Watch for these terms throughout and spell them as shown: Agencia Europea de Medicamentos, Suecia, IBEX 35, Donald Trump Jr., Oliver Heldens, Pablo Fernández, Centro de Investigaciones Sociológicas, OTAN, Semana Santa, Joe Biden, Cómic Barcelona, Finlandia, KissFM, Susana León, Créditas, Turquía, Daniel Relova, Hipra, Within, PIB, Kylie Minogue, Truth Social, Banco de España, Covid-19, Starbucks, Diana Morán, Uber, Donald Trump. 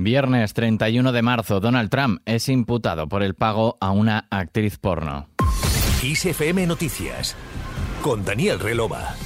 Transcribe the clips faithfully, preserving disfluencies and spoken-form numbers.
Viernes treinta y uno de marzo, Donald Trump es imputado por el pago a una actriz porno. KissFM Noticias con Daniel Relova.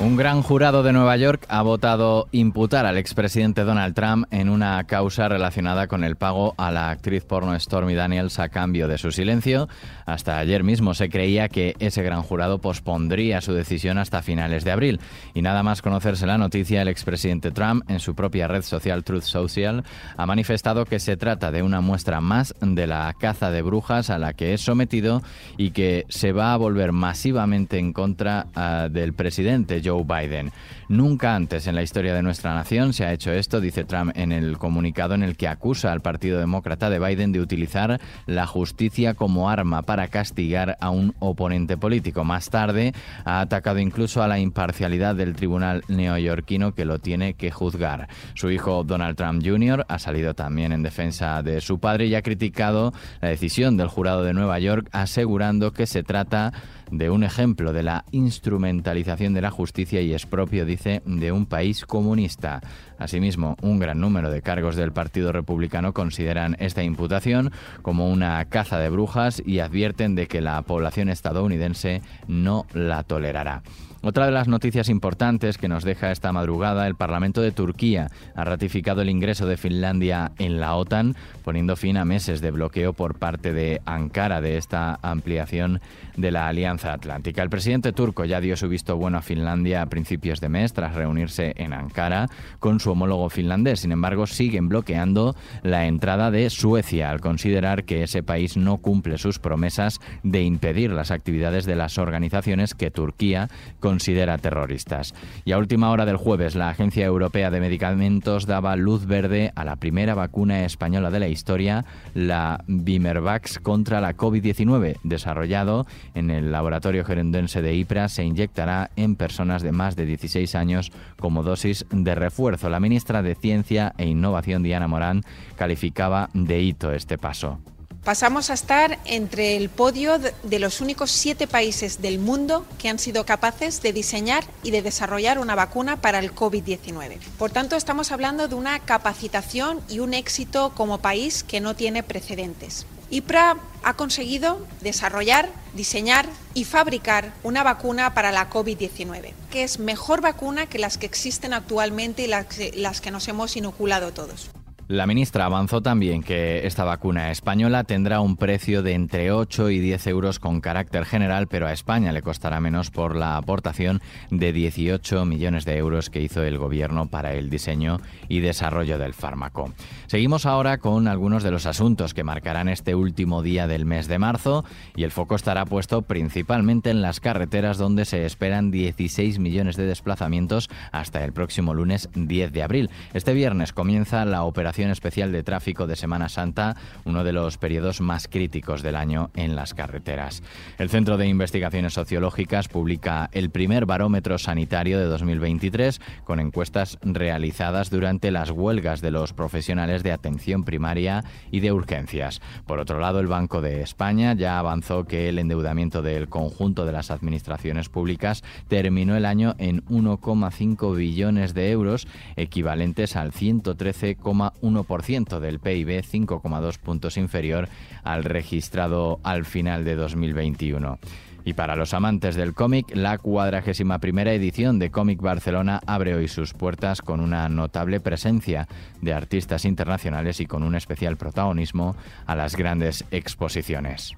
Un gran jurado de Nueva York ha votado imputar al expresidente Donald Trump en una causa relacionada con el pago a la actriz porno Stormy Daniels a cambio de su silencio. Hasta ayer mismo se creía que ese gran jurado pospondría su decisión hasta finales de abril. Y nada más conocerse la noticia, el expresidente Trump, en su propia red social Truth Social, ha manifestado que se trata de una muestra más de la caza de brujas a la que es sometido y que se va a volver masivamente en contra uh, del presidente Joe Biden. Nunca antes en la historia de nuestra nación se ha hecho esto, dice Trump en el comunicado en el que acusa al Partido Demócrata de Biden de utilizar la justicia como arma para castigar a un oponente político. Más tarde ha atacado incluso a la imparcialidad del tribunal neoyorquino que lo tiene que juzgar. Su hijo Donald Trump junior ha salido también en defensa de su padre y ha criticado la decisión del jurado de Nueva York, asegurando que se trata de un ejemplo de la instrumentalización de la justicia y es propio, dice, de un país comunista. Asimismo, un gran número de cargos del Partido Republicano consideran esta imputación como una caza de brujas y advierten de que la población estadounidense no la tolerará. Otra de las noticias importantes que nos deja esta madrugada, el Parlamento de Turquía ha ratificado el ingreso de Finlandia en la OTAN, poniendo fin a meses de bloqueo por parte de Ankara de esta ampliación de la Alianza Atlántica. El presidente turco ya dio su visto bueno a Finlandia a principios de mes, tras reunirse en Ankara con su homólogo finlandés. Sin embargo, siguen bloqueando la entrada de Suecia, al considerar que ese país no cumple sus promesas de impedir las actividades de las organizaciones que Turquía con considera terroristas. Y a última hora del jueves, la Agencia Europea de Medicamentos daba luz verde a la primera vacuna española de la historia, la Bimervax contra la COVID diecinueve, desarrollado en el laboratorio gerundense de Ipra. Se inyectará en personas de más de dieciséis años como dosis de refuerzo. La ministra de Ciencia e Innovación, Diana Morán, calificaba de hito este paso. Pasamos a estar entre el podio de los únicos siete países del mundo que han sido capaces de diseñar y de desarrollar una vacuna para el COVID diecinueve. Por tanto, estamos hablando de una capacitación y un éxito como país que no tiene precedentes. Hipra ha conseguido desarrollar, diseñar y fabricar una vacuna para la COVID diecinueve, que es mejor vacuna que las que existen actualmente y las que, las que nos hemos inoculado todos. La ministra avanzó también que esta vacuna española tendrá un precio de entre ocho y diez euros con carácter general, pero a España le costará menos por la aportación de dieciocho millones de euros que hizo el gobierno para el diseño y desarrollo del fármaco. Seguimos ahora con algunos de los asuntos que marcarán este último día del mes de marzo, y el foco estará puesto principalmente en las carreteras, donde se esperan dieciséis millones de desplazamientos hasta el próximo lunes diez de abril. Este viernes comienza la operación especial de tráfico de Semana Santa, uno de los periodos más críticos del año en las carreteras. El Centro de Investigaciones Sociológicas publica el primer barómetro sanitario de dos mil veintitrés, con encuestas realizadas durante las huelgas de los profesionales de atención primaria y de urgencias. Por otro lado, el Banco de España ya avanzó que el endeudamiento del conjunto de las administraciones públicas terminó el año en uno coma cinco billones de euros, equivalentes al ciento trece coma uno por ciento del P I B, cinco coma dos puntos inferior al registrado al final de dos mil veintiuno. Y para los amantes del cómic, la cuadragésima primera edición de Cómic Barcelona abre hoy sus puertas con una notable presencia de artistas internacionales y con un especial protagonismo a las grandes exposiciones.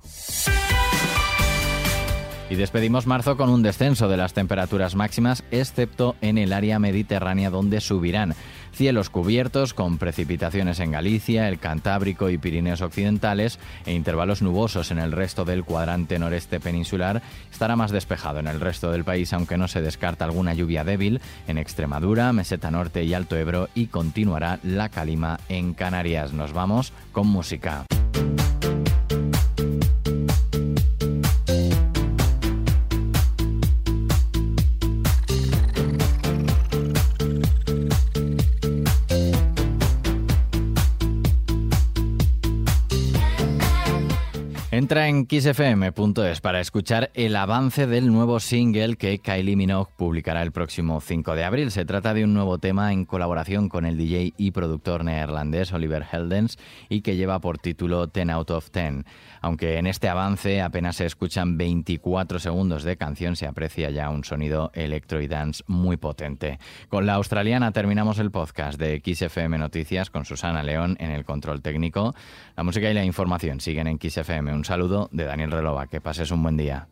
Y despedimos marzo con un descenso de las temperaturas máximas, excepto en el área mediterránea, donde subirán. Cielos cubiertos con precipitaciones en Galicia, el Cantábrico y Pirineos Occidentales, e intervalos nubosos en el resto del cuadrante noreste peninsular. Estará más despejado en el resto del país, aunque no se descarta alguna lluvia débil en Extremadura, Meseta Norte y Alto Ebro, y continuará la calima en Canarias. Nos vamos con música. Entra en kiss f m punto es para escuchar el avance del nuevo single que Kylie Minogue publicará el próximo cinco de abril. Se trata de un nuevo tema en colaboración con el D J y productor neerlandés Oliver Heldens y que lleva por título ten out of ten. Aunque en este avance apenas se escuchan veinticuatro segundos de canción, se aprecia ya un sonido electro y dance muy potente. Con la australiana terminamos el podcast de KissFM Noticias con Susana León en el control técnico. La música y la información siguen en KissFM. Un saludo de Daniel Relova. Que pases un buen día.